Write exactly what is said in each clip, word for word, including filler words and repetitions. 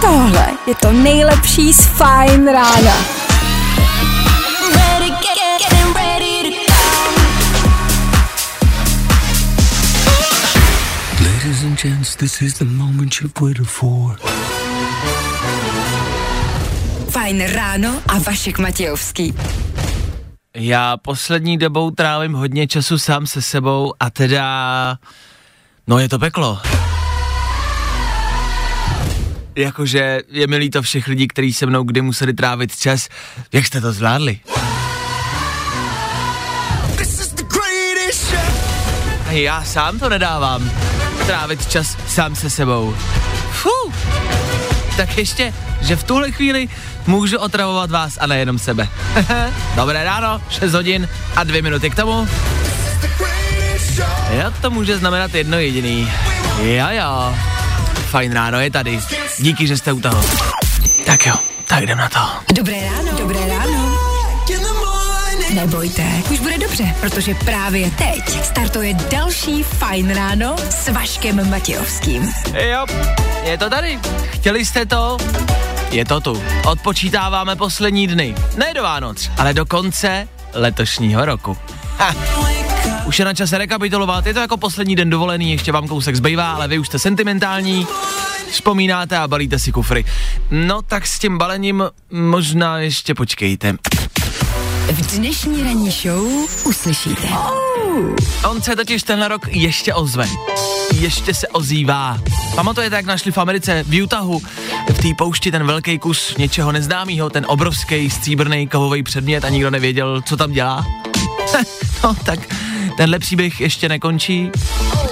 Tohle je to nejlepší z Fajn rána. Ladies and gents, this is the moment you've waited for. Fajn ráno a Vašek Matějovský. Já poslední dobou trávím hodně času sám se sebou a teda... No je to peklo. Jakože je mi líto všech lidí, kteří se mnou kdy museli trávit čas. Jak jste to zvládli? A já sám to nedávám. Trávit čas sám se sebou. Fuh. Tak ještě, že v tuhle chvíli můžu otravovat vás a nejenom sebe. Dobré ráno, šest hodin a dvě minuty k tomu. Jak to může znamenat jedno jediný? Jajo. Fajn ráno je tady. Díky, že jste u toho. Tak jo, tak jdem na to. Dobré ráno, dobré ráno. Nebojte, už bude dobře, protože právě teď startuje další Fajn ráno s Vaškem Matějovským. Jo, je to tady. Chtěli jste to? Je to tu. Odpočítáváme poslední dny. Ne do Vánoc, ale do konce letošního roku. Ha. Už je na čase rekapitulovat, je to jako poslední den dovolený, ještě vám kousek zbývá, ale vy už jste sentimentální, vzpomínáte a balíte si kufry. No tak s tím balením možná ještě počkejte. V dnešní ranní show uslyšíte. Oh. On se totiž tenhle rok ještě ozve. Ještě se ozývá. Pamatujete, jak našli v Americe, v Utahu, v té poušti ten velký kus něčeho neznámého, ten obrovský stříbrný kovový předmět a nikdo nevěděl, co tam dělá? No tak tenhle příběh ještě nekončí.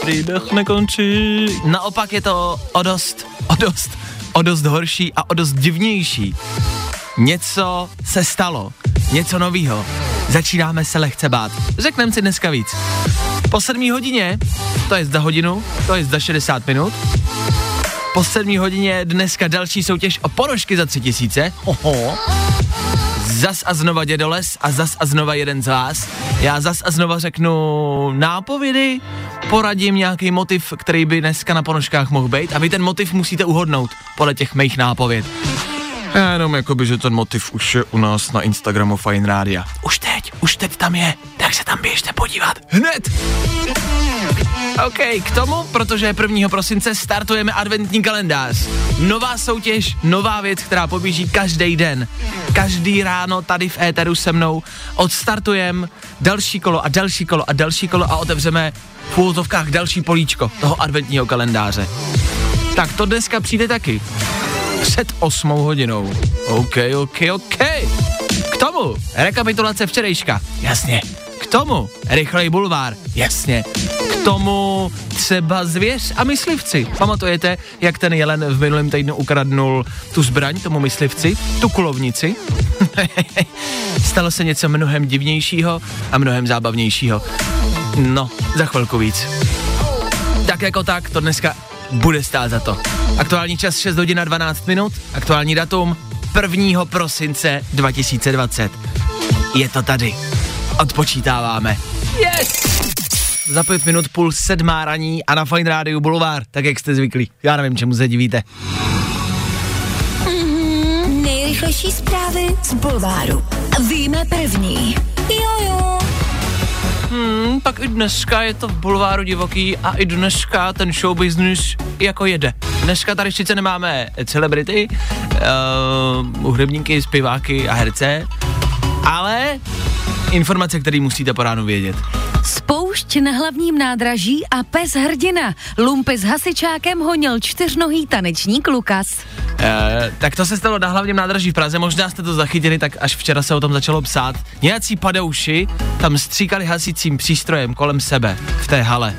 Příběh nekončí. Naopak je to o dost, o dost, o dost horší a o dost divnější. Něco se stalo. Něco novýho. Začínáme se lehce bát. Řekneme si dneska víc. Po sedmé hodině, to je za hodinu, to je za šedesát minut. Po sedmé hodině dneska další soutěž o ponožky za tři tisíce. Oho. Zas a znova dědoles a zas a znova jeden z vás. Já zas a znova řeknu nápovědy, poradím nějaký motiv, který by dneska na ponožkách mohl být a vy ten motiv musíte uhodnout podle těch mých nápověd. Já jenom jakoby, že ten motiv už je u nás na Instagramu Fajn rádia. Už teď, už teď tam je, tak se tam běžte podívat hned. OK, k tomu, protože prvního prosince startujeme adventní kalendář. Nová soutěž, nová věc, která poběží každý den. Každý ráno tady v éteru se mnou odstartujeme další kolo a další kolo a další kolo a otevřeme v úvozovkách další políčko toho adventního kalendáře. Tak to dneska přijde taky. Před osmou hodinou. OK, OK, OK. K tomu rekapitulace včerejška. Jasně. K tomu rychlej bulvár. Jasně. K tomu třeba zvěř a myslivci. Pamatujete, jak ten jelen v minulém týdnu ukradnul tu zbraň tomu myslivci? Tu kulovnici? Stalo se něco mnohem divnějšího a mnohem zábavnějšího. No, za chvilku víc. Tak jako tak to dneska bude stát za to. Aktuální čas šest hodin a dvanáct minut, aktuální datum prvního prosince dva tisíce dvacet. Je to tady. Odpočítáváme. Yes! Za pět minut půl sedmá raní a na Fajn rádiu bulvár, tak jak jste zvyklí. Já nevím, čemu se divíte. Mm-hmm, nejrychlejší zprávy z bulváru. Víme první. Jojo. Hmm, tak i dneska je to v bulváru divoký a i dneska ten show business jako jede. Dneska tady sice nemáme celebrity, uh, hudebníky, zpěváky a herce, ale informace, které musíte po ránu vědět. Spoušť na hlavním nádraží a pes hrdina. Lumpy s hasičákem honil čtyřnohý tanečník Lukas. E, tak to se stalo na hlavním nádraží v Praze, možná jste to zachytili, tak až včera se o tom začalo psát. Nějací padouši tam stříkali hasicím přístrojem kolem sebe v té hale.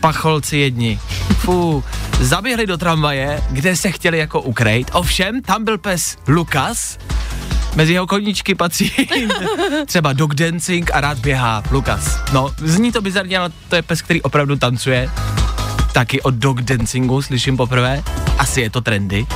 Pacholci jedni. Fů, zaběhli do tramvaje, kde se chtěli jako ukrejt. Ovšem, tam byl pes Lukas. Mezi jeho koníčky patří třeba dog dancing a rád běhá Lukas. No, zní to bizarně, ale to je pes, který opravdu tancuje. Taky o dog dancingu slyším poprvé. Asi je to trendy.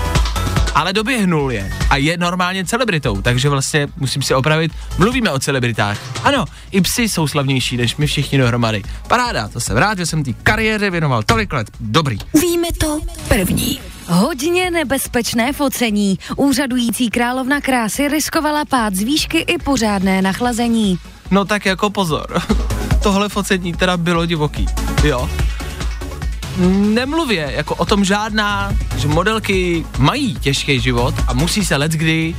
ale doběhnul je a je normálně celebritou, takže vlastně musím se opravit, mluvíme o celebritách. Ano, i psi jsou slavnější než my všichni dohromady. Paráda, to jsem rád, že jsem té kariéře věnoval tolik let. Dobrý. Víme to první. Hodně nebezpečné focení. Úřadující královna krásy riskovala pád z výšky i pořádné nachlazení. No tak jako pozor, tohle focení teda bylo divoký, jo. Nemluvě jako o tom žádná, že modelky mají těžký život a musí se leckdy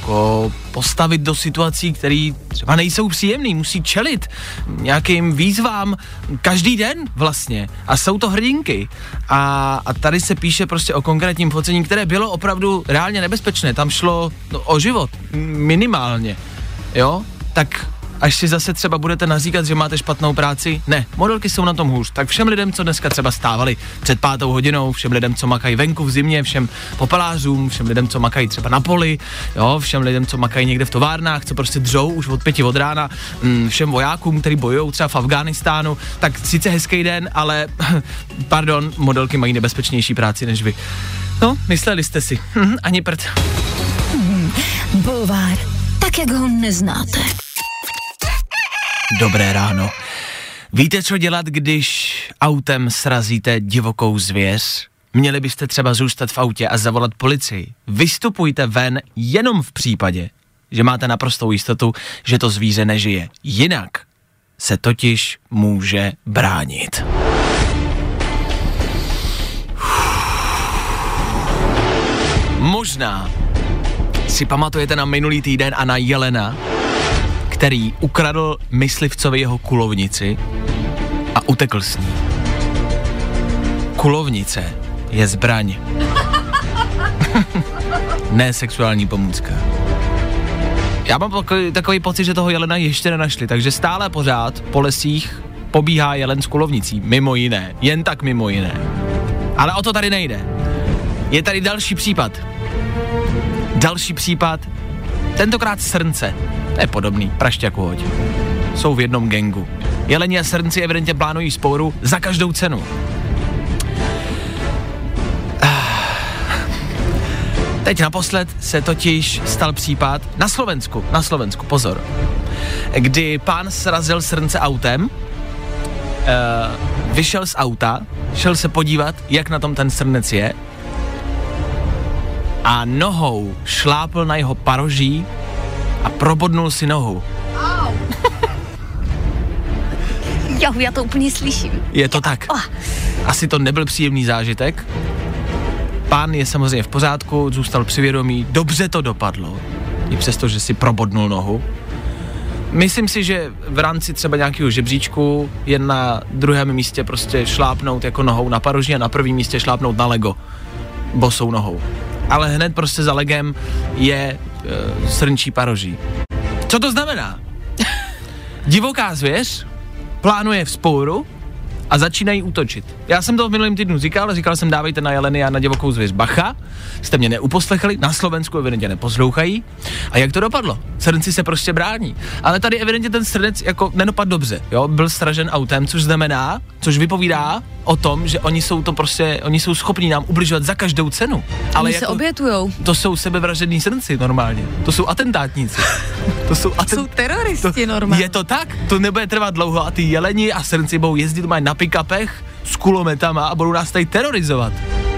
jako postavit do situací, které třeba nejsou příjemné, musí čelit nějakým výzvám každý den vlastně a jsou to hrdinky. A, a tady se píše prostě o konkrétním focení, které bylo opravdu reálně nebezpečné, tam šlo no, o život minimálně, jo, tak až si zase třeba budete naříkat, že máte špatnou práci, ne, modelky jsou na tom hůř. Tak všem lidem, co dneska třeba stávali před pátou hodinou, všem lidem, co makají venku v zimě, všem popelářům, všem lidem, co makají třeba na poli, jo, všem lidem, co makají někde v továrnách, co prostě dřou už od pěti od rána, všem vojákům, který bojujou třeba v Afghánistánu, tak sice hezký den, ale pardon, modelky mají nebezpečnější práci než vy. No, mysleli jste si, ani prd. Hmm, bulvár, tak jak ho neznáte. Dobré ráno. Víte, co dělat, když autem srazíte divokou zvěř? Měli byste třeba zůstat v autě a zavolat policii. Vystupujte ven jenom v případě, že máte naprostou jistotu, že to zvíře nežije. Jinak se totiž může bránit. Možná si pamatujete na minulý týden a na jelena, který ukradl myslivcovi jeho kulovnici a utekl s ní. Kulovnice je zbraň. Ne sexuální pomůcka. Já mám takový, takový pocit, že toho jelena ještě nenašli, takže stále pořád po lesích pobíhá jelen s kulovnicí, mimo jiné, jen tak mimo jiné. Ale o to tady nejde. Je tady další případ. Další případ, tentokrát srnce. To je podobný, prašťaku hoď. Jsou v jednom gangu. Jeleni a srnci evidentně plánují sporu za každou cenu. Teď naposled se totiž stal případ na Slovensku, na Slovensku, pozor, kdy pán srazil srnce autem, vyšel z auta, šel se podívat, jak na tom ten srnec je a nohou šlápl na jeho paroží a probodnul si nohu. Au. Jo, já to úplně slyším. Je to tak. Asi to nebyl příjemný zážitek. Pán je samozřejmě v pořádku, zůstal při vědomí, dobře to dopadlo. I přesto, že si probodnul nohu. Myslím si, že v rámci třeba nějakého žebříčku je na druhém místě prostě šlápnout jako nohou na paroží a na prvním místě šlápnout na Lego. Bosou nohou. Ale hned prostě za legem je e, srnčí paroží. Co to znamená? Divoká zvěř plánuje vzpouru a začínají útočit. Já jsem to v minulém týdnu říkal, říkal jsem dávejte na jeleny a na divokou zvěř bacha, jste mě neuposlechli, na Slovensku evidentně neposlouchají. A jak to dopadlo? Srnci se prostě brání. Ale tady evidentně ten srnec jako nedopadl dobře, jo, byl sražen autem, což znamená, což vypovídá o tom, že oni jsou to prostě, oni jsou schopní nám ubližovat za každou cenu. Ale oni jako, se obětujou. To jsou sebevražední srnci normálně. To jsou atentátníci. To jsou, atent... jsou teroristi to, normálně. Je to tak? To nebude trvat dlouho a ty jeleni a srnci budou jezdit mají na pick-upech s kulometama a budou nás tady terorizovat.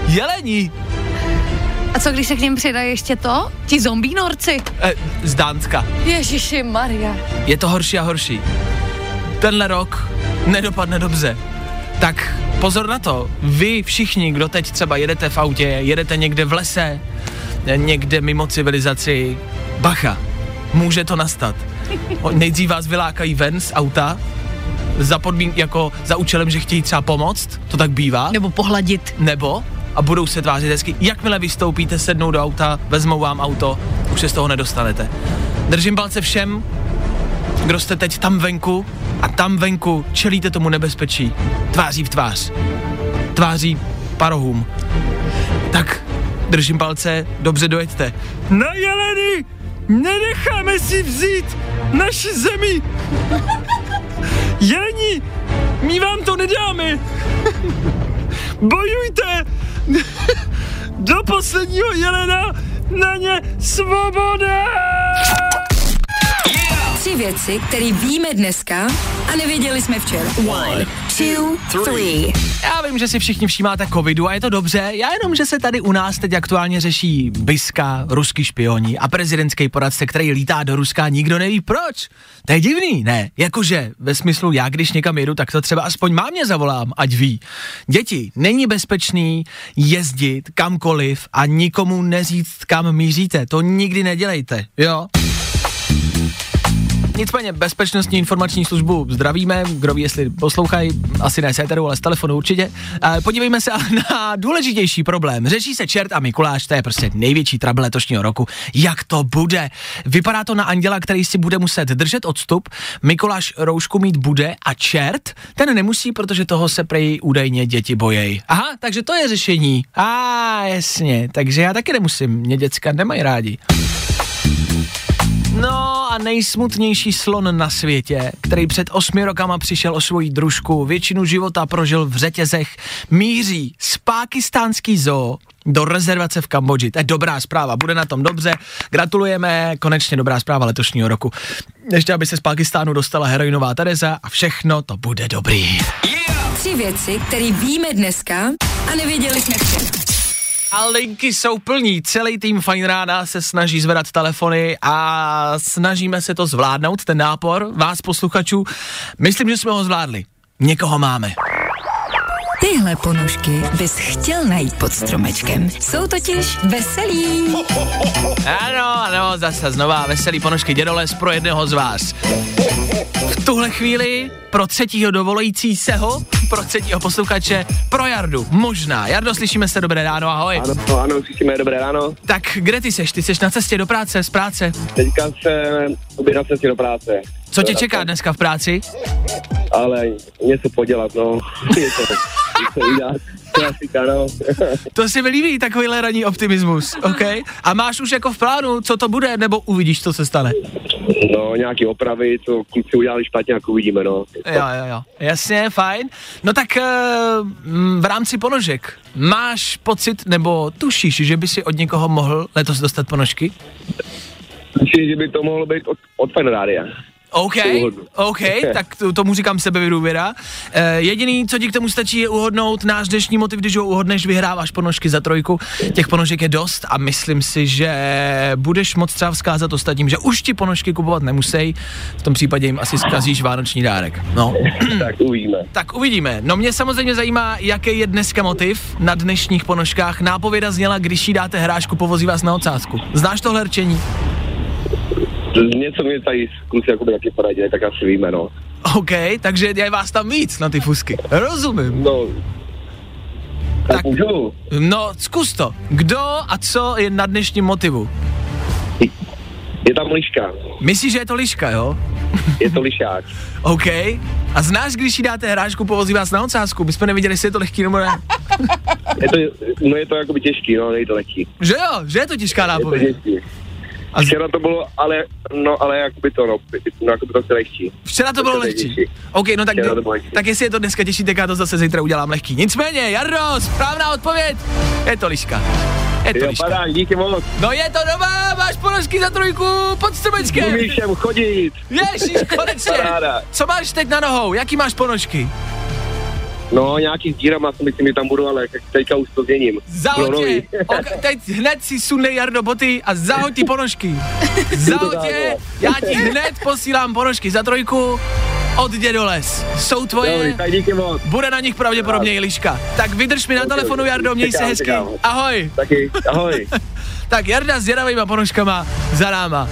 Jeleni! A co když se k nim přidají ještě to? Ti zombí norci? E, z Dánska. Ježiši Maria. Je to horší a horší. Tenhle rok nedopadne dobře. Tak pozor na to, vy všichni, kdo teď třeba jedete v autě, jedete někde v lese, někde mimo civilizaci, bacha, může to nastat. Nejdřív vás vylákají ven z auta, za podmín, jako za účelem, že chtějí třeba pomoct, to tak bývá. Nebo pohladit. Nebo a budou se tvářit hezky. Jakmile vystoupíte, sednou do auta, vezmou vám auto, už se z toho nedostanete. Držím palce všem, kdo jste teď tam venku a tam venku čelíte tomu nebezpečí. Tváří v tvář. Tváří parohům. Tak, držím palce, dobře dojeďte. Na jeleny! Nenecháme si vzít naši zemi! Jeleni! My vám to nedáme! Bojujte! do posledního jelena na ně svoboda! Tři věci, které víme dneska a nevěděli jsme včera. One, two, three. Já vím, že si všichni všímáte covidu a je to dobře, já jenom, že se tady u nás teď aktuálně řeší Biska, ruský špioni a prezidentský poradce, který lítá do Ruska, nikdo neví proč. To je divný, ne? Jakože ve smyslu, já když někam jedu, tak to třeba aspoň mámě zavolám, ať ví. Děti, není bezpečný jezdit kamkoliv a nikomu neříct, kam míříte. To nikdy nedělejte, jo? Nicméně bezpečnostní informační službu zdravíme, kdo ví, jestli poslouchají, asi ne z éteru, ale z telefonu určitě. E, podívejme se na důležitější problém. Řeší se čert a Mikuláš, to je prostě největší trouble letošního roku. Jak to bude? Vypadá to na anděla, který si bude muset držet odstup, Mikuláš roušku mít bude a čert, ten nemusí, protože toho se prej údajně děti bojejí. Aha, takže to je řešení. A jasně, takže já taky nemusím, mě děcka nemají rádi. No a nejsmutnější slon na světě, který před osmi rokama přišel o svoji družku, většinu života prožil v řetězech, míří z pákistánský zoo do rezervace v Kambodži. To je dobrá zpráva, bude na tom dobře, gratulujeme, konečně dobrá zpráva letošního roku. Ještě aby se z Pákistánu dostala heroinová Tereza a všechno to bude dobrý. Yeah! Tři věci, které víme dneska a nevěděli jsme včera. A linky jsou plní, celý tým Fajn ráda se snaží zvedat telefony a snažíme se to zvládnout, ten nápor vás posluchačů. Myslím, že jsme ho zvládli. Někoho máme. Tyhle ponožky bys chtěl najít pod stromečkem. Jsou totiž veselí. Ano, ano, zase znova veselý ponožky dědoles pro jednoho z vás. V tuhle chvíli pro třetího dovolající seho, pro třetího posluchače, pro Jardu, možná. Jardo, slyšíme se, dobré ráno, ahoj. Ano, ano, slyšíme, dobré ráno. Tak kde ty seš? Ty seš na cestě do práce, z práce? Teďka jsem na cestě do práce. Co tě čeká dneska v práci? Ale něco podělat, no. To si mi líbí, takovýhle ranní optimismus, ok? A máš už jako v plánu, co to bude, nebo uvidíš, co se stane? No, nějaký opravy, co kluci udělali špatně, jak uvidíme, no. Jo, jo, jo, jasně, fajn. No tak v rámci ponožek, máš pocit, nebo tušíš, že by si od někoho mohl letos dostat ponožky? Tuším, že by to mohlo být od, od Fajn rádia. OK, OK, tak to, tomu říkám sebedůvěra. E, jediný, co ti k tomu stačí, je uhodnout náš dnešní motiv, když ho uhodneš, vyhráváš ponožky za trojku. Těch ponožek je dost a myslím si, že budeš moc třeba vzkázat ostatním, že už ti ponožky kupovat nemusí, v tom případě jim asi zkazíš vánoční dárek. No. Tak uvidíme. Tak uvidíme. No mě samozřejmě zajímá, jaký je dneska motiv na dnešních ponožkách. Nápověda zněla, když jí dáte hrášku, povozí vás na odsázku. Znáš tohle rčení? Něco mě tady kluci jakoby taky poradili, tak asi víme, no. OK, takže je vás tam víc na ty fusky. Rozumím. No. Tak, tak můžu. No, zkus to. Kdo a co je na dnešním motivu? Je tam liška. Myslíš, že je to liška, jo? Je to lišák. OK. A znáš, když jí dáte hrášku, povozí vás na odsázku? My jsme neviděli, jestli je to lehký nebo ne. Je to, no je to jakoby těžký, no, nejde to lehký. Že jo? Že je to těžká nápověď? Je to těžký. A z... Včera to bylo, ale, no, ale jakoby to, no, no jakoby to se lehčí. Včera to, to bylo lehčí. lehčí. OK, no tak, to lehčí. Tak jestli je to dneska těžší, tak já to zase zítra udělám lehký. Nicméně, Jardo, správná odpověď, je to liška. Je to jo, liška. Padám, díky moc. No je to doma, máš ponožky za trojku pod stromečkem. Umíš sem chodit. Ježíš, konečně. Co máš teď na nohou, jaký máš ponožky? No, nějaký s dírama, co myslím, že tam budu, ale teďka už to změním. Zahoď je, ok, teď hned si sunej, Jardo, boty a zahoď ty ponožky. Zahoď je, já ti hned posílám ponožky za trojku od Dědoles. Jsou tvoje, dobrý, tak díky moc. Bude na nich pravděpodobně i liška. Tak vydrž mi na okay, telefonu, Jardo, měj se hezky. Čekám. Ahoj. Taky, ahoj. Tak Jarda s děravejma ponožkama za náma.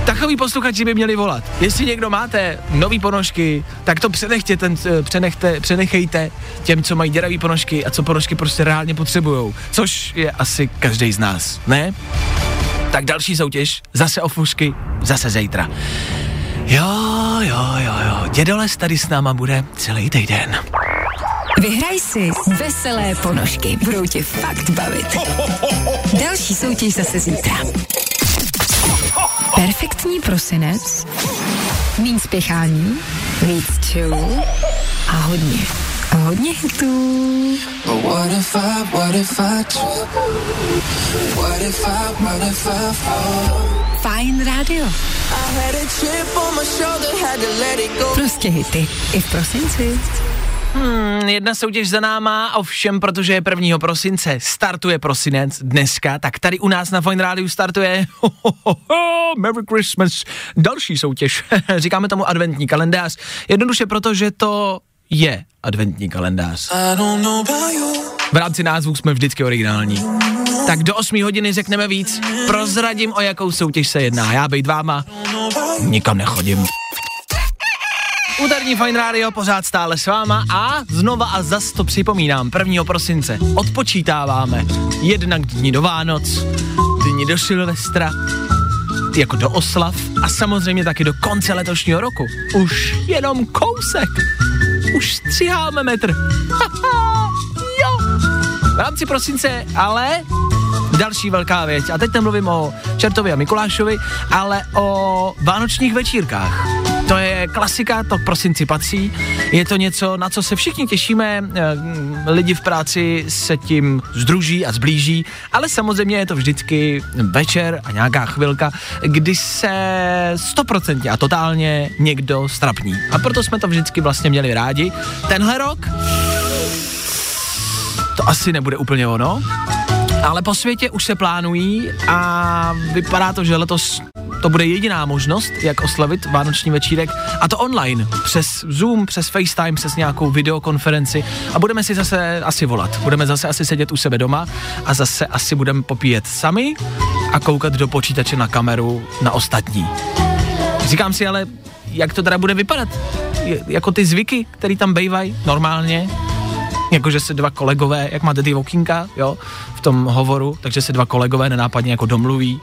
Takový posluchači by měli volat. Jestli někdo máte nový ponožky, tak to přenechte ten, přenechte, přenechejte těm, co mají děravý ponožky a co ponožky prostě reálně potřebujou. Což je asi každý z nás, ne? Tak další soutěž, zase o fušky, zase zítra. Jo, jo, jo, jo, Dědoles tady s náma bude celý týden. Vyhraj si veselé ponožky, budou tě fakt bavit. Další soutěž zase zítra. Perfektní prosinec, míň spěchání, víc čilů a hodně a hodně hitů. Fajn rádio. Prostě hity i v prosinci. Hmm, jedna soutěž za náma, ovšem, protože je prvního prosince, startuje prosinec dneska, tak tady u nás na Fajn Rádiu startuje ho, ho, ho, ho, Merry Christmas, další soutěž. Říkáme tomu adventní kalendář, jednoduše proto, že to je adventní kalendář. V rámci názvu jsme vždycky originální. Tak do osmé hodiny řekneme víc, prozradím, o jakou soutěž se jedná. Já bejt váma, nikam nechodím. Úterní Fajn Rádio pořád stále s váma a znova a zas to připomínám, prvního prosince odpočítáváme jednak dní do Vánoc, dní do Silvestra, jako do oslav a samozřejmě taky do konce letošního roku. Už jenom kousek, už stříháme metr. Jo. V rámci prosince ale další velká věc a teď nemluvím o Čertovi a Mikulášovi, ale o vánočních večírkách. To je klasika, to k prosinci patří. Je to něco, na co se všichni těšíme, lidi v práci se tím sdruží a zblíží, ale samozřejmě je to vždycky večer a nějaká chvilka, kdy se stoprocentně a totálně někdo ztrapní. A proto jsme to vždycky vlastně měli rádi. Tenhle rok to asi nebude úplně ono, ale po světě už se plánují a vypadá to, že letos to bude jediná možnost, jak oslavit vánoční večírek, a to online, přes Zoom, přes FaceTime, přes nějakou videokonferenci a budeme si zase asi volat, budeme zase asi sedět u sebe doma a zase asi budeme popíjet sami a koukat do počítače na kameru na ostatní. Říkám si ale, jak to teda bude vypadat, je, jako ty zvyky, které tam bejvají normálně, jakože se dva kolegové, jak máte ty okýnka, jo, v tom hovoru, takže se dva kolegové nenápadně jako domluví,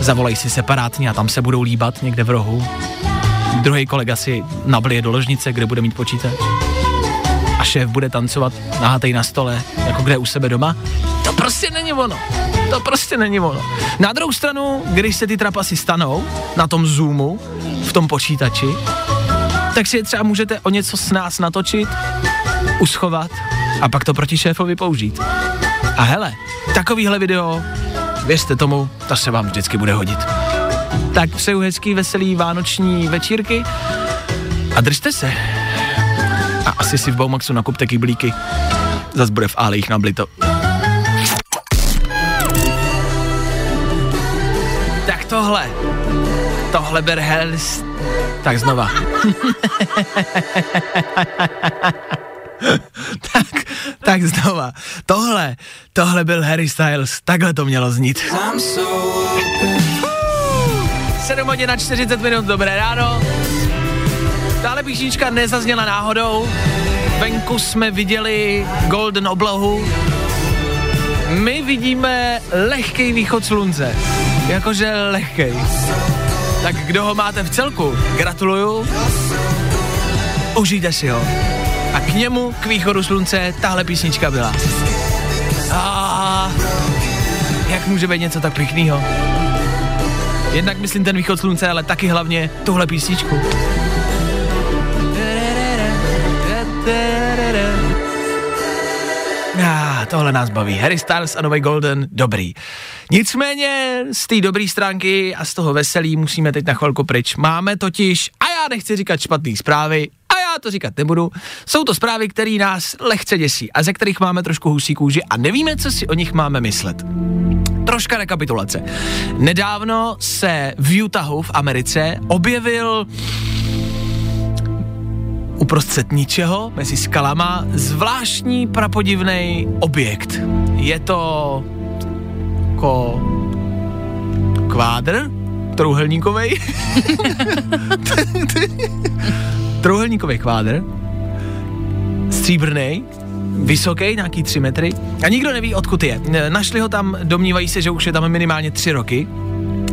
zavolají si separátně a tam se budou líbat někde v rohu. Druhý kolega si nablije do ložnice, kde bude mít počítač. A šéf bude tancovat nahatej na stole, jako kde u sebe doma. To prostě není ono. To prostě není ono. Na druhou stranu, když se ty trapasy stanou na tom Zoomu, v tom počítači, tak si je třeba můžete o něco s nás natočit, uschovat a pak to proti šéfovi použít. A hele, takovýhle video, věřte tomu, to se vám vždycky bude hodit. Tak přeju hezký, veselý vánoční večírky a držte se. A asi si v Baumaxu nakupte kyblíky. Zas bude v Álejích na Blito. Tak tohle, tohle berhelst. Tak znova. tak, tak znova. Tohle, tohle byl Harry Styles. Takhle to mělo znít. sedm hodin a čtyřicet minut, dobré ráno. Tahle píšnička nezazněla náhodou. Venku jsme viděli golden oblohu. My vidíme lehkej východ slunce. Jakože lehkej. Tak kdo ho máte v celku, gratuluju. Užijte si ho. A k němu, k východu slunce, tahle písnička byla. A jak může být něco tak pěknýho? Jednak myslím ten východ slunce, ale taky hlavně tuhle písničku. Ah, tohle nás baví. Harry Styles a nový golden, dobrý. Nicméně z té dobré stránky a z toho veselí musíme teď na chvilku pryč. Máme totiž, a já nechci říkat špatné zprávy, já to říkat nebudu. Jsou to zprávy, které nás lehce děsí a ze kterých máme trošku husí kůži a nevíme, co si o nich máme myslet. Troška rekapitulace. Nedávno se v Utahu v Americe objevil uprostřed ničeho mezi skalama zvláštní prapodivný objekt. Je to jako kvádr trouhelníkovej. Trouhelníkový kvádr, stříbrnej, vysoký, nějaký tři metry a nikdo neví, odkud je. Našli ho tam, domnívají se, že už je tam minimálně tři roky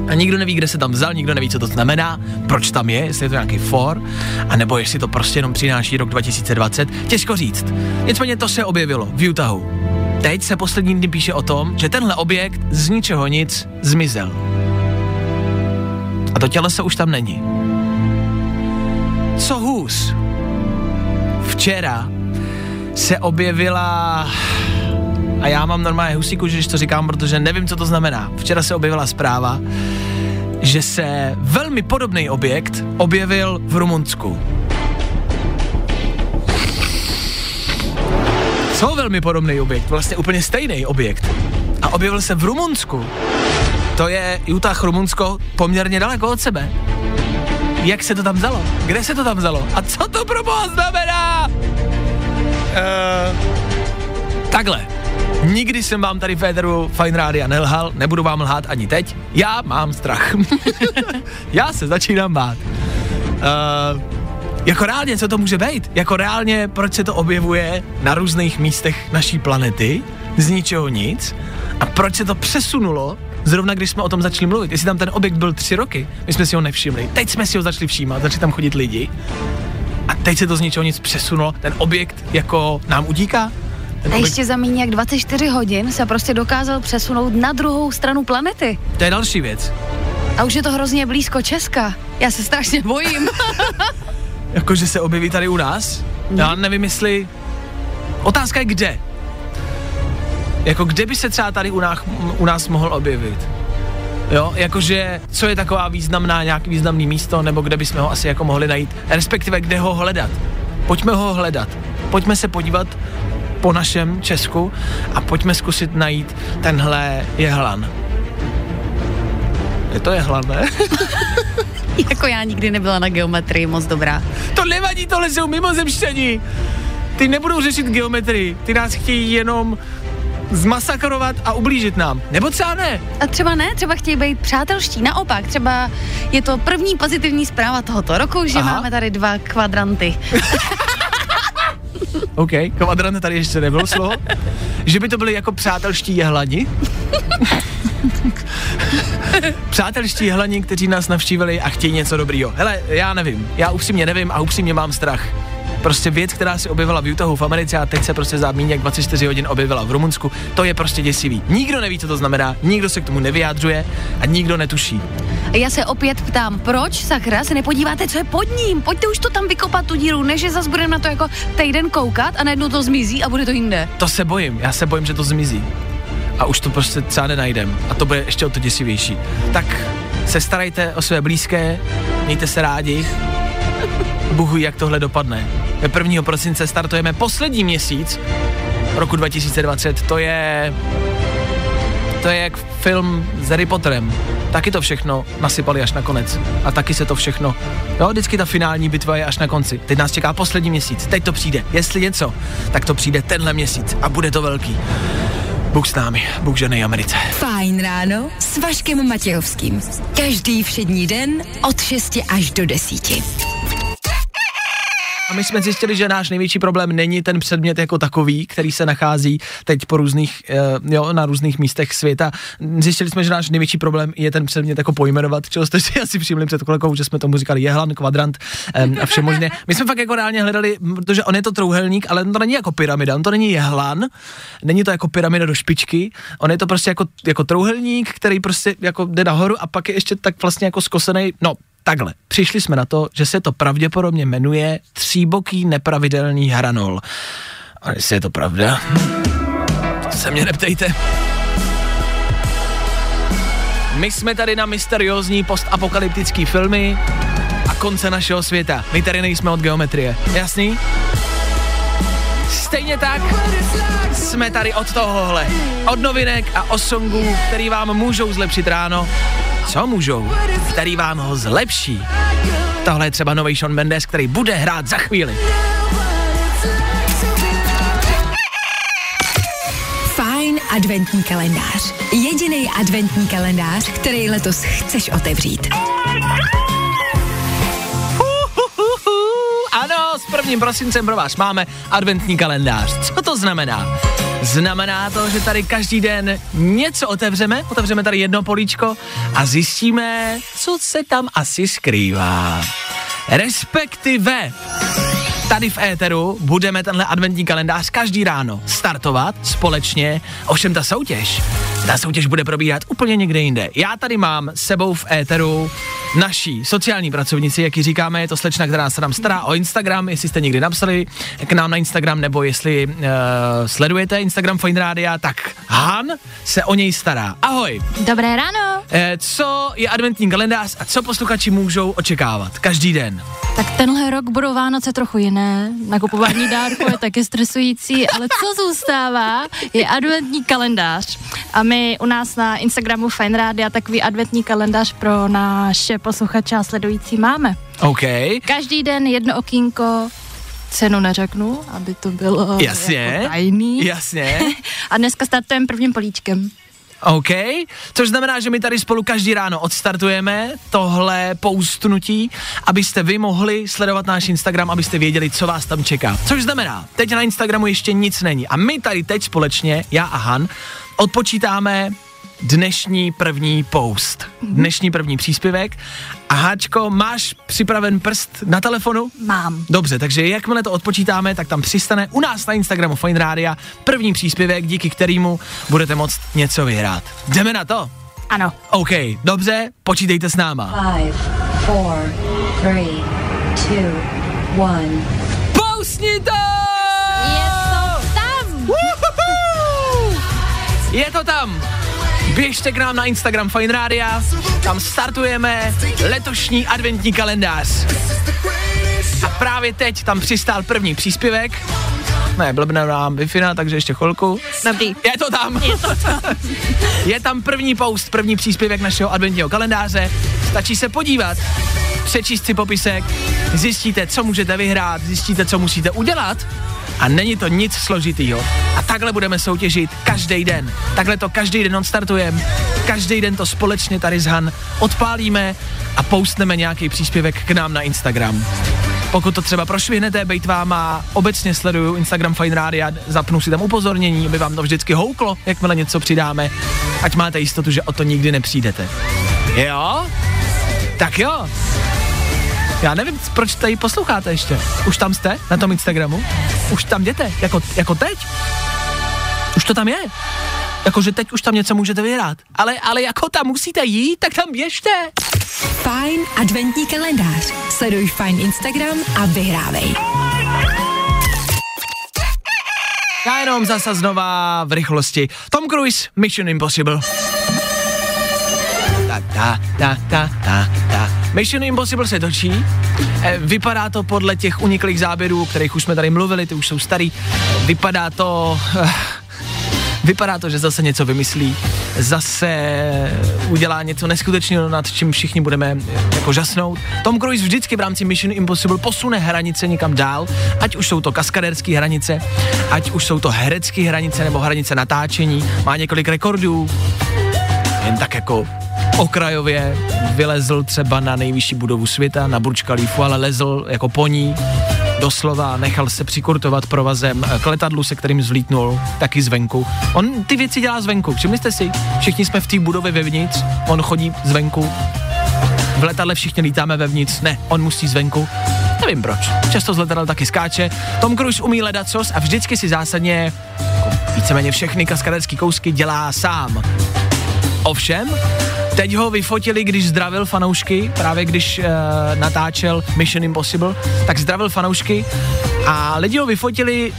a nikdo neví, kde se tam vzal, nikdo neví, co to znamená, proč tam je, jestli je to nějaký for, anebo jestli to prostě jenom přináší rok dva tisíce dvacet, těžko říct. Nicméně to se objevilo v Utahu. Teď se poslední dny píše o tom, že tenhle objekt z ničeho nic zmizel. A to těleso už tam není. Co hůř? Včera se objevila, a já mám normálně husíku, když to říkám, protože nevím, co to znamená. Včera se objevila zpráva, že se velmi podobný objekt objevil v Rumunsku. Jsou velmi podobný objekt, vlastně úplně stejný objekt. A objevil se v Rumunsku. To je Utah, Rumunsko, poměrně daleko od sebe. Jak se to tam vzalo? Kde se to tam vzalo? A co to pro boha znamená? Uh, takhle. Nikdy jsem vám tady v éteru Fajn Rádia nelhal, nebudu vám lhát ani teď. Já mám strach. Já se začínám bát. Uh, jako reálně, co to může být? Jako reálně, proč se to objevuje na různých místech naší planety? Z ničeho nic. A proč se to přesunulo, zrovna když jsme o tom začali mluvit? Jestli tam ten objekt byl tři roky, my jsme si ho nevšimli. Teď jsme si ho začali všímat, začali tam chodit lidi. A teď se to z ničeho nic přesunulo. Ten objekt jako nám utíká. A ještě za méně jak dvacet čtyři hodin se prostě dokázal přesunout na druhou stranu planety. To je další věc. A už je to hrozně blízko Česka. Já se strašně bojím. Jakože se objeví tady u nás? Hmm. Já nevím, jestli... Otázka je kde. Jako kde by se třeba tady u nás, u nás mohl objevit? Jo, jakože co je taková významná, nějaký významný místo, nebo kde bychom ho asi jako mohli najít, respektive kde ho hledat. Pojďme ho hledat. Pojďme se podívat po našem Česku a pojďme zkusit najít tenhle jehlan. Je to jehlan, ne? Jako já nikdy nebyla na geometrii moc dobrá. To nevadí, tohle jsou mimozemštění. Ty nebudou řešit geometrii, ty nás chtějí jenom zmasakrovat a ublížit nám. Nebo třeba ne. A třeba ne, třeba chtějí být přátelští. Naopak, třeba je to první pozitivní zpráva tohoto roku, že Aha. máme tady dva kvadranty. OK, kvadrant tady ještě nebylo slovo. Že by to byly jako přátelští jehlani. Přátelští jehlani, kteří nás navštívili a chtějí něco dobrýho. Hele, já nevím, já upřímně nevím a upřímně mám strach. Prostě věc, která se objevila v Utahu v Americe a teď se prostě za míň jak dvacet čtyři hodin objevila v Rumunsku, to je prostě děsivý. Nikdo neví, co to znamená, nikdo se k tomu nevyjádřuje a nikdo netuší. Já se opět ptám, proč, sakra, se nepodíváte, co je pod ním? Pojďte už to tam vykopat, tu díru, než je zas budeme na to jako týden koukat a najednou to zmizí a bude to jinde. To se bojím, já se bojím, že to zmizí. A už to prostě třeba nenajdem a to bude ještě o to děsivější. Tak se starejte o své blízké, mějte se rádi. Bůh, jak tohle dopadne. prvního prosince startujeme poslední měsíc roku dva tisíce dvacet. To je... To je jak film s Harry Potterem. Taky to všechno nasypali až na konec. A taky se to všechno... Jo, vždycky ta finální bitva je až na konci. Teď nás čeká poslední měsíc. Teď to přijde. Jestli něco, tak to přijde tenhle měsíc. A bude to velký. Bůh s námi. Bůh ženej Americe. Fajn ráno s Vaškem Matějovským. Každý všední den od šesti až do desíti. A my jsme zjistili, že náš největší problém není ten předmět jako takový, který se nachází teď po různých, jo, na různých místech světa. Zjistili jsme, že náš největší problém je ten předmět jako pojmenovat, čeho jste si asi všimli před kolekou, že jsme tomu říkali jehlan, kvadrant a vše možné. My jsme fakt jako reálně hledali, protože on je to trouhelník, ale to není jako pyramida, on to není jehlan, není to jako pyramida do špičky, on je to prostě jako, jako trouhelník, který prostě jako jde nahoru a pak je ještě tak vlastně jako skosenej, no. Takhle, přišli jsme na to, že se to pravděpodobně jmenuje tříboký nepravidelný hranol. A jestli je to pravda, to se mě neptejte. My jsme tady na mysteriózní postapokalyptický filmy a konce našeho světa. My tady nejsme od geometrie, jasný? Stejně tak jsme tady od tohohle, od novinek a osongů, který vám můžou zlepšit ráno. Co můžou? Který vám ho zlepší. Tohle je třeba nový Shawn Mendes, který bude hrát za chvíli. Fajn adventní kalendář. Jedinej adventní kalendář, který letos chceš otevřít. Ano, s prvním prosincem pro vás máme adventní kalendář. Co to znamená? Znamená to, že tady každý den něco otevřeme, otevřeme tady jedno políčko a zjistíme, co se tam asi skrývá. Respektive tady v éteru budeme tenhle adventní kalendář každý ráno startovat společně, ovšem ta soutěž, ta soutěž bude probíhat úplně někde jinde. Já tady mám s sebou v éteru naší sociální pracovnici, jak ji říkáme, je to slečna, která se nám stará o Instagram, jestli jste někdy napsali k nám na Instagram, nebo jestli uh, sledujete Instagram Fajn Rádia, tak Han se o něj stará. Ahoj. Dobré ráno. Eh, co je adventní kalendář a co posluchači můžou očekávat každý den? Tak tenhle rok budou Vánoce trochu jiné, nakupování dárků je taky stresující, ale co zůstává, je adventní kalendář. A my u nás na Instagramu Fajn Rádia takový adventní kalendář pro naše posluchače a sledující máme. OK. Každý den jedno okýnko, cenu neřeknu, aby to bylo jasně, jako tajný. Jasně. A dneska startujeme prvním políčkem. OK, což znamená, že my tady spolu každý ráno odstartujeme tohle poustnutí, abyste vy mohli sledovat náš Instagram, abyste věděli, co vás tam čeká. Což znamená, teď na Instagramu ještě nic není. A my tady teď společně, já a Han, odpočítáme dnešní první post, dnešní první příspěvek. A Háčko, máš připraven prst na telefonu? Mám. Dobře, takže jakmile to odpočítáme, tak tam přistane u nás na Instagramu Fajn Rádia první příspěvek, díky kterému budete moct něco vyhrát. Jdeme na to? Ano. OK, dobře, počítejte s náma. pět, čtyři, tři, dva, jedna Postni to! Je to tam! Woohoo! Je to tam! Běžte k nám na Instagram Fajn Rádia, tam startujeme letošní adventní kalendář. A právě teď tam přistál první příspěvek. Ne, blbne nám Wi-Fi, takže ještě chvilku. Dobrý. Je to tam. Je to tam. Je tam první post, první příspěvek našeho adventního kalendáře. Stačí se podívat, přečíst si popisek, zjistíte, co můžete vyhrát, zjistíte, co musíte udělat. A není to nic složitýho. A takhle budeme soutěžit každý den. Takhle to každý den odstartujeme. Každý den to společně tady s Han odpálíme a postneme nějaký příspěvek k nám na Instagram. Pokud to třeba prošvihnete, bejt vám a obecně sleduju Instagram Fajn Rádia, zapnu si tam upozornění, aby vám to vždycky houklo, jakmile něco přidáme, ať máte jistotu, že o to nikdy nepřijdete. Jo? Tak jo. Já nevím, proč tady posloucháte ještě. Už tam jste? Na tom Instagramu? Už tam jděte? Jako, jako teď? Už to tam je? Jakože teď už tam něco můžete vyhrát. Ale, ale jako tam musíte jít, tak tam běžte. Fajn adventní kalendář. Sleduj Fajn Instagram a vyhrávej. Já jenom zase znova v rychlosti. Tom Cruise, Mission Impossible. Ta, ta, ta, ta, ta, ta. Mission Impossible se točí, e, vypadá to podle těch uniklých záběrů, o kterých už jsme tady mluvili, ty už jsou starý, vypadá to, e, vypadá to, že zase něco vymyslí, zase udělá něco neskutečného, nad čím všichni budeme jako žasnout. Tom Cruise vždycky v rámci Mission Impossible posune hranice někam dál, ať už jsou to kaskadérský hranice, ať už jsou to herecký hranice nebo hranice natáčení, má několik rekordů, jen tak jako okrajově vylezl třeba na nejvyšší budovu světa, na Burj Khalifu, ale lezl jako po ní, doslova nechal se přikurtovat provazem k letadlu, se kterým zvlítnul, taky zvenku. On ty věci dělá zvenku, všimli jste si? Všichni jsme v té budově vevnitř, on chodí zvenku, v letadle všichni lítáme vevnitř, ne, on musí zvenku, nevím proč, často z letadla taky skáče. Tom Cruise umí ledacos a vždycky si zásadně jako víceméně všechny kaskaderský kousky dělá sám. Ovšem, teď ho vyfotili, když zdravil fanoušky, právě když uh, natáčel Mission Impossible, tak zdravil fanoušky a lidi ho vyfotili,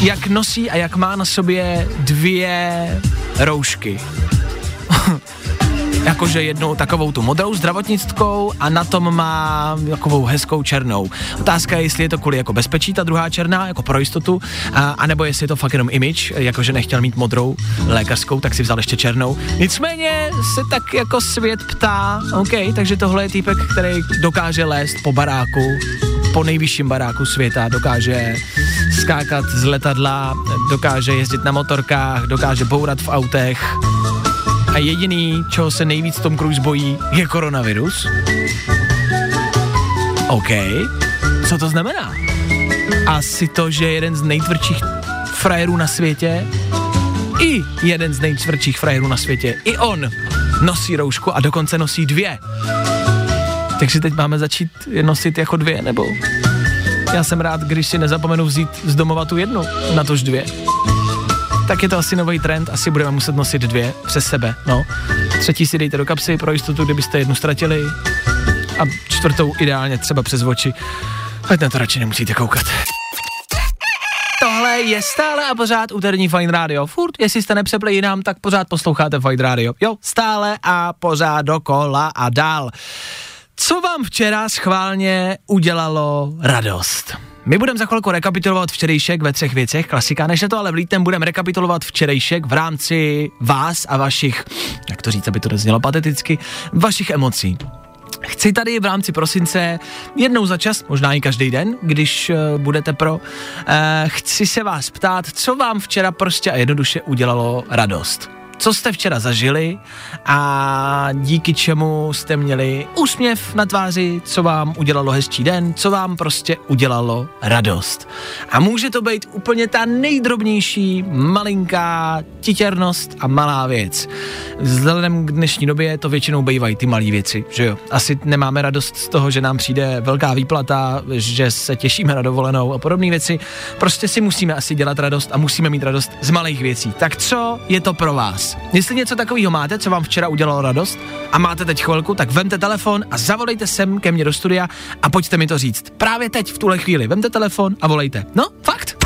jak nosí a jak má na sobě dvě roušky. Jakože jednou takovou tu modrou zdravotnickou a na tom má takovou hezkou černou. Otázka je, jestli je to kvůli jako bezpečí, ta druhá černá, jako pro jistotu, a, anebo jestli je to fakt jenom image, jakože nechtěl mít modrou lékařskou, tak si vzal ještě černou. Nicméně se tak jako svět ptá, OK, takže tohle je týpek, který dokáže lézt po baráku, po nejvyšším baráku světa, dokáže skákat z letadla, dokáže jezdit na motorkách, dokáže bourat v autech. A jediný, čeho se nejvíc Tom Cruise bojí, je koronavirus. OK. Co to znamená? Asi to, že jeden z nejtvrdších frajerů na světě, i jeden z nejtvrdších frajerů na světě, i on nosí roušku a dokonce nosí dvě. Takže teď máme začít nosit jako dvě, nebo? Já jsem rád, když si nezapomenu vzít z domova tu jednu, natož dvě. Tak je to asi nový trend, asi budeme muset nosit dvě přes sebe, no. Třetí si dejte do kapsy pro jistotu, kdybyste jednu ztratili. a čtvrtou ideálně třeba přes oči, ať na to radši nemusíte koukat. Tohle je stále a pořád úterní Fajn Rádio. Furt, jestli jste nepřepli jinam, tak pořád posloucháte Fajn Rádio. Jo, stále a pořád dokola a dál. Co vám včera schválně udělalo radost? My budeme za chvilku rekapitulovat včerejšek ve třech věcech, klasika, než na to ale vlítnem budeme rekapitulovat včerejšek v rámci vás a vašich, jak to říct, aby to neznělo pateticky, vašich emocí. Chci tady v rámci prosince jednou za čas, možná i každý den, když uh, budete pro, uh, chci se vás ptát, co vám včera prostě a jednoduše udělalo radost. Co jste včera zažili a díky čemu jste měli úsměv na tváři, co vám udělalo hezčí den, co vám prostě udělalo radost. A může to být úplně ta nejdrobnější, malinká titěrnost a malá věc. Vzhledem k dnešní době to většinou bývají ty malé věci, že jo. Asi nemáme radost z toho, že nám přijde velká výplata, že se těšíme na dovolenou a podobné věci. Prostě si musíme asi dělat radost a musíme mít radost z malých věcí. Tak co je to pro vás? Jestli něco takového máte, co vám včera udělalo radost a máte teď chvilku, tak vemte telefon a zavolejte sem ke mně do studia a pojďte mi to říct. Právě teď, v tuhle chvíli, vemte telefon a volejte. No, fakt.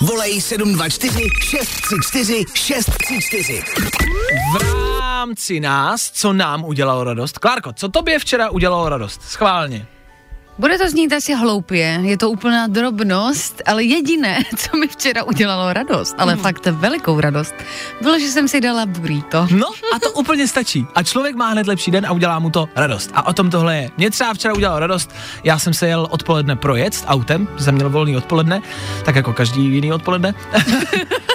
Volej sedm dva čtyři šest tři čtyři šest tři čtyři. V rámci nás, co nám udělalo radost. Klárko, co tobě včera udělalo radost? Schválně. Bude to znít asi hloupě, je to úplná drobnost, ale jediné, co mi včera udělalo radost, ale mm. fakt velikou radost, bylo, že jsem si dala burrito. No a to úplně stačí. A člověk má hned lepší den a udělá mu to radost. A o tom tohle je. Mě třeba včera udělalo radost, já jsem se jel odpoledne projet s autem, jsem měl volný odpoledne, tak jako každý jiný odpoledne.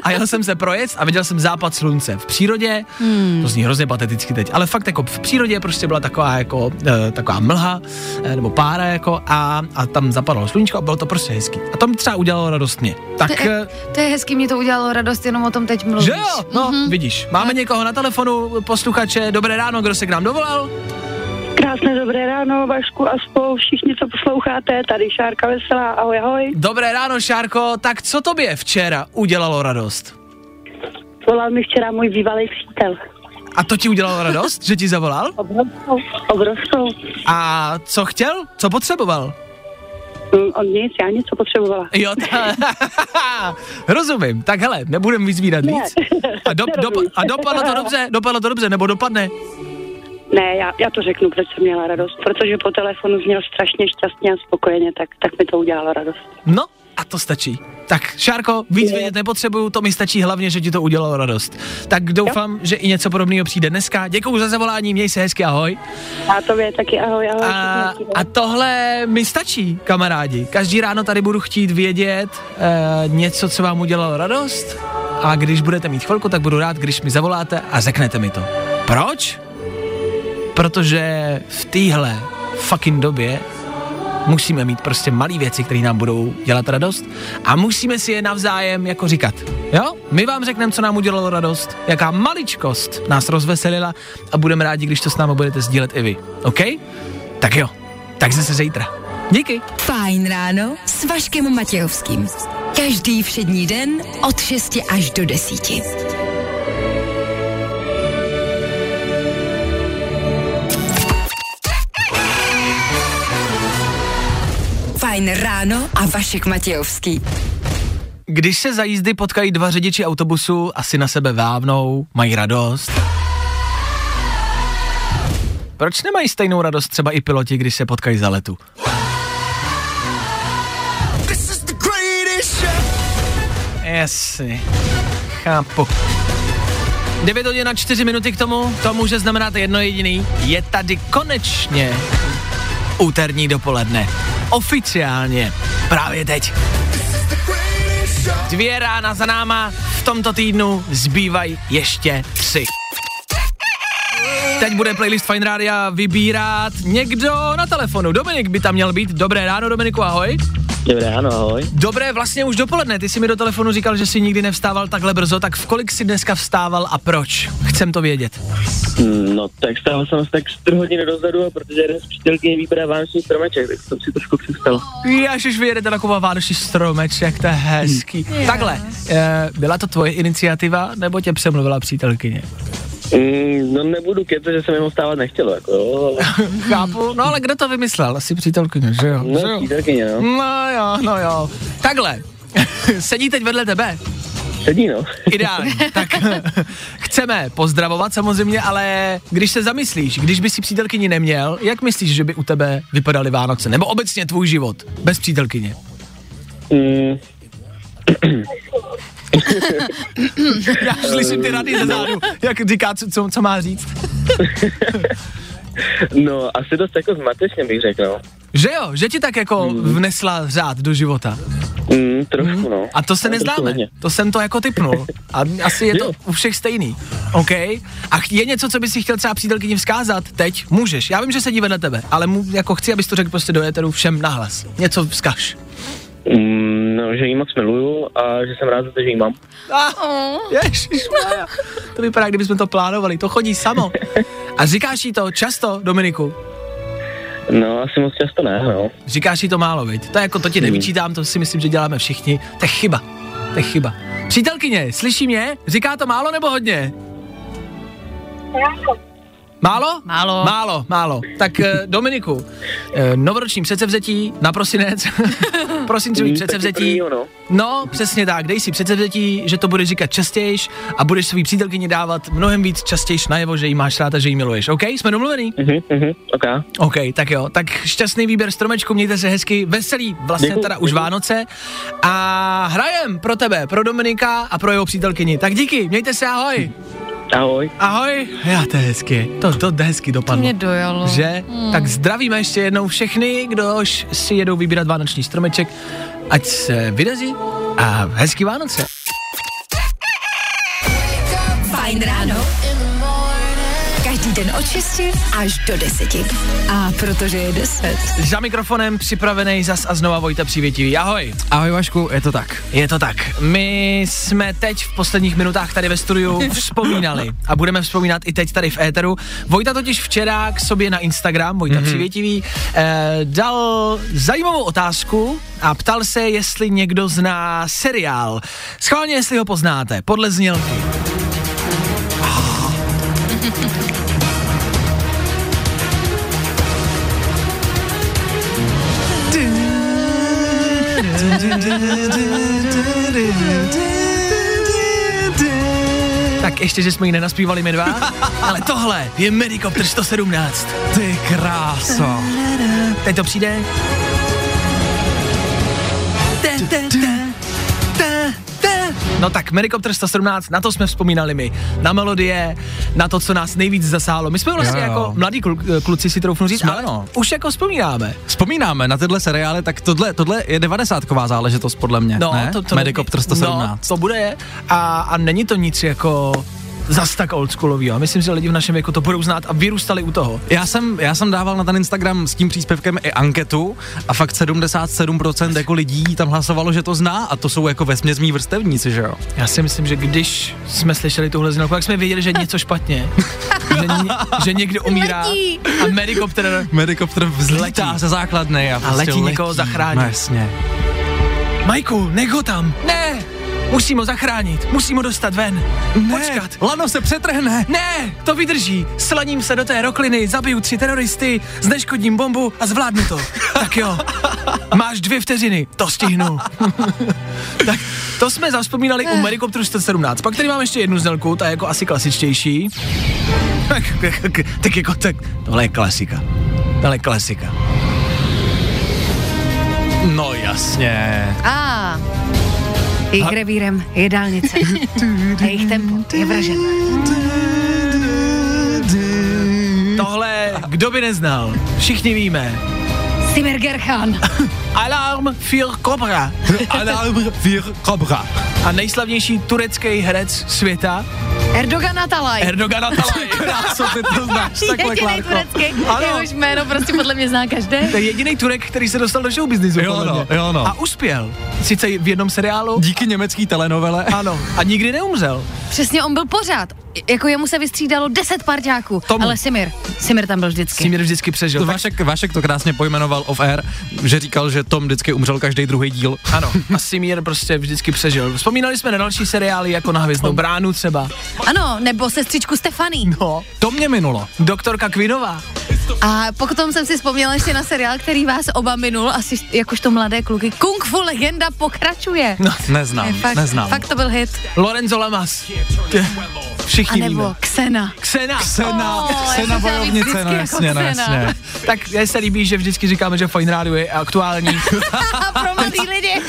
A jel jsem se projet a viděl jsem západ slunce v přírodě, mm. to zní hrozně pateticky teď, ale fakt jako v přírodě prostě byla taková jako, e, taková mlha, e, nebo pára jako, A, a tam zapadlo sluníčko a bylo to prostě hezký. A to mi třeba udělalo radost mě. Tak, to, je, to je hezký, mě to udělalo radost, jenom o tom teď mluvíš. Že jo, no mm-hmm. vidíš. Máme tak. Někoho na telefonu, posluchače. Dobré ráno, kdo se k nám dovolal? Krásné dobré ráno, Vašku a spolu všichni, co posloucháte. Tady Šárka Veselá, ahoj, ahoj. Dobré ráno, Šárko. Tak co tobě včera udělalo radost? Volal mi včera můj bývalý přítel. A to ti udělalo radost, že ti zavolal? Obrovskou, obrovskou. A co chtěl? Co potřeboval? Mm, on nic, já něco potřebovala. Jo, ta... Rozumím. Tak hele, nebudem vyzvídat víc. A, do, do, a dopadlo to dobře? Dopadlo to dobře, nebo dopadne? Ne, já, já to řeknu, proč jsem měla radost. Protože po telefonu zněl strašně šťastně a spokojeně, tak, tak mi to udělalo radost. No. A to stačí. Tak, Šárko, víc vědět nepotřebuju, to mi stačí hlavně, že ti to udělalo radost. Tak doufám, jo. že i něco podobného přijde dneska. Děkuju za zavolání, měj se hezky, ahoj. A tobě taky ahoj, ahoj. A, a tohle mi stačí, kamarádi. Každý ráno tady budu chtít vědět eh, něco, co vám udělalo radost. A když budete mít chvilku, tak budu rád, když mi zavoláte a řeknete mi to. Proč? Protože v téhle fucking době musíme mít prostě malý věci, které nám budou dělat radost a musíme si je navzájem jako říkat. Jo? My vám řekneme, co nám udělalo radost, jaká maličkost nás rozveselila a budeme rádi, když to s námi budete sdílet i vy. OK? Tak jo. Tak zase zítra. Díky. Fajn ráno s Vaškem Matějovským. Každý všední den od šesti až do desíti. Fajn ráno a Vašek Matějovský. Když se za jízdy potkají dva řidiči autobusu, asi na sebe vávnou, mají radost. Proč nemají stejnou radost třeba i piloti, když se potkají za letu? Jasně, chápu. devět hodin na čtyři minuty k tomu, to může znamenat jedno jediný. Je tady konečně úterní dopoledne. Oficiálně. Právě teď. Dvě rána za náma, v tomto týdnu zbývají ještě tři. Teď bude playlist Fajn Rádia vybírat někdo na telefonu. Dominik by tam měl být. Dobré ráno, Dominiku, ahoj. Dobré ráno, ahoj. Dobré, vlastně už dopoledne. Ty jsi mi do telefonu říkal, že jsi nikdy nevstával takhle brzo, tak v kolik jsi dneska vstával a proč? Chcem to vědět. No tak vstával jsem se tak čtyři hodiny dozadu, protože jeden z přítelkyní vybírá vánoční stromeček, tak jsem si trošku přistal. Ježiš, vy jedete taková vánoční stromeček, to je hezký. Hmm. Takhle, e, byla to tvoje iniciativa, nebo tě přemluvila přítelkyně? Mm, no nebudu kecat, že se mi ho stávat nechtělo, jako jo. Chápu, no ale kdo to vymyslel? Asi přítelkyně, že jo? No, že jo? Přítelkyně, no. No jo, no jo. Takhle, sedí teď vedle tebe. Sedí, no. Ideálně, tak chceme pozdravovat samozřejmě, ale když se zamyslíš, když by si přítelkyni neměl, jak myslíš, že by u tebe vypadaly Vánoce? Nebo obecně tvůj život bez přítelkyně? Mm. Já už slyším ty rady ze zádu, jak říká, co, co má říct. No, asi dost jako zmatečně bych řekl, no. Že jo, že ti tak jako mm. vnesla řád do života. Mm, trošku, mm. no. A to se neznáme, to jsem to jako typnul. A asi je to u všech stejný. OK? A je něco, co bys si chtěl třeba přítelkyni vzkázat? Teď můžeš. Já vím, že sedí vedle tebe, ale mu, jako chci, abys to řekl prostě do éteru všem nahlas. Něco vzkaž. Mm, no, že jí moc miluju a že jsem rád za to, že jí mám. Ah, ježišmaja. To vypadá, kdybychom to plánovali, to chodí samo. A říkáš jí to často, Dominiku? No, asi moc často ne, no. Říkáš jí to málo, viď? To jako, to ti nevyčítám, to si myslím, že děláme všichni. To je chyba, to je chyba. Přítelkyně, slyší mě? Říká to málo nebo hodně? Málo? Málo. Málo, málo. Tak Dominiku, novoroční předsevzetí na prosinec, prosincový předsevzetí. No, přesně tak, dej si předsevzetí, že to budeš říkat častějš a budeš svý přítelkyni dávat mnohem víc častějš najevo, že jí máš ráda, že jí miluješ. OK, jsme domluvený? Mhm, mhm, OK. OK, tak jo, tak šťastný výběr stromečku, mějte se hezky, veselý, vlastně děkuju, teda děkuju. Už Vánoce a hrajem pro tebe, pro Dominika a pro jeho přítelkyni. Tak díky, mějte se, ahoj. Ahoj. Ahoj. Já to je hezky. To, to hezky dopadlo. To mě dojalo. Že? Hmm. Tak zdravíme ještě jednou všechny, kdož si jedou vybírat vánoční stromeček. Ať se vydaří a hezký Vánoce. Fajn ráno. Každý den od šesti až do deseti. A protože je deset. Za mikrofonem připravený zas a znova Vojta Přivětivý. Ahoj. Ahoj Vašku, je to tak. Je to tak. My jsme teď v posledních minutách tady ve studiu vzpomínali a budeme vzpomínat i teď tady v éteru. Vojta totiž včera k sobě na Instagram, Vojta mm-hmm. Přivětivý, eh, dal zajímavou otázku a ptal se, jestli někdo zná seriál. Schválně, jestli ho poznáte, podle znělky. Oh. Tak ještě, že jsme ji nenaspívali my dva, ale tohle je Medicopter sto sedmnáct. Ty kráso. Teď to přijde. No tak Medicopter sto sedmnáct, na to jsme vzpomínali my. Na melodie, na to, co nás nejvíc zasáhlo. My jsme vlastně jo, jo. jako mladí klu- kluci, si troufnu říct, ale už jako vzpomínáme. Vzpomínáme na tyhle seriály, tak tohle, tohle je devadesátková záležitost podle mě, no, ne? To, to Medicopter sto sedmnáct. No, to bude a, a není to nic jako... Zas tak oldschoolovýho. Myslím, že lidi v našem věku to budou znát a vyrůstali u toho. Já jsem, já jsem dával na ten Instagram s tím příspěvkem i anketu a fakt sedmdesát sedm procent jako lidí tam hlasovalo, že to zná a to jsou jako vesměs mí vrstevníci, že jo? Já si myslím, že když jsme slyšeli tuhle znělku, tak jsme věděli, že je něco špatně. že, ně, že někdo umírá a Medicopter Medicopter vzletá ze základny a, a letí, letí někoho zachránit. Jasně. Majku, nech ho tam. Ne! Musím ho zachránit, musím ho dostat ven. Ne, počkat. Lano se přetrhne. Ne, to vydrží. Slaním se do té rokliny, zabiju tři teroristy, zneškodním bombu a zvládnu to. Tak jo, máš dvě vteřiny, to stihnu. Tak to jsme zavzpomínali u Medicopteru sto sedmnáct. Pak tady mám ještě jednu znělku, ta je jako asi klasičtější. Tak, tak jako tak, tohle je klasika, tohle je klasika. No jasně. A... Jejich revírem je dálnice a jejich tempo je vražen. Tohle, kdo by neznal, všichni víme. Semir Gerkhan. Alarm für Cobra. Alarm für Cobra. A nejslavnější turecký herec světa. Erdogan Atalay. Erdogan Atalay. Kráso, ty to znáš takhle, Klárko. Jedinej turecký, jehož jméno prostě podle mě zná každý. To je jedinej Turek, který se dostal do showbiznisu. Jo no, jo no. A uspěl. Sice v jednom seriálu. Díky německý telenovele. Ano. A nikdy neumřel. Přesně, on byl pořád. jako jemu se vystřídalo deset parťáků, Tomu. ale Semir, Semir tam byl vždycky. Semir vždycky přežil. Vašek, Vašek to krásně pojmenoval off-air, že říkal, že Tom vždycky umřel každý druhý díl. Ano, a Semir prostě vždycky přežil. Vzpomínali jsme na další seriály, jako na Hvězdnou bránu třeba. Ano, nebo sestřičku Stefany. No, to mě minulo. Doktorka Kvinová. A potom jsem si vzpomněla ještě na seriál, který vás oba minul, asi jakožto mladé kluky. Kung Fu legenda pokračuje. No, neznám, fakt, neznám. Fakt to byl hit. Lorenzo Lamas. Všichni víme. A nebo víme. Ksena. Ksena. Ksena, oh, Ksena bojovnice, no jasně, jako no jasně. Tak já se líbí, že vždycky říkáme, že Fajn Rádio je aktuální. Pro mladý lidi.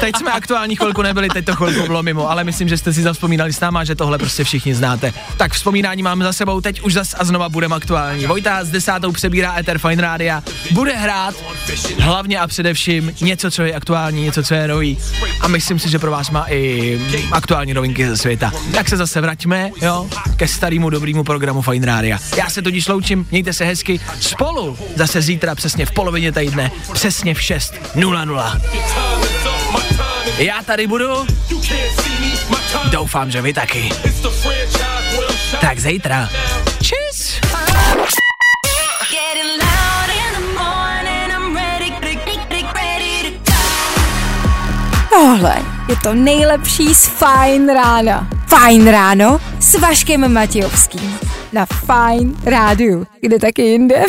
Teď jsme aktuální chvilku nebyli, teď to chvilku bylo mimo, ale myslím, že jste si zavzpomínali s náma, že tohle prostě všichni znáte. Tak vzpomínání máme za sebou, teď už zas a znova budeme aktuální. Vojta s desátou přebírá éter Fajn Rádia, bude hrát hlavně a především něco, co je aktuální, něco, co je nový. A myslím si, že pro vás má i aktuální novinky ze světa. Tak se zase vraťme, jo, ke starému dobrému programu Fajn Rádia. Já se tudíž loučím, mějte se hezky, spolu zase zítra přesně v polovině týdne, přesně v šest nula nula. Já tady budu, doufám, že vy taky. Tak zítra. Čus! Tohle je to nejlepší z Fajn rána. Fajn ráno s Vaškem Matějovským. Na Fajn rádiu, kde taky jinde.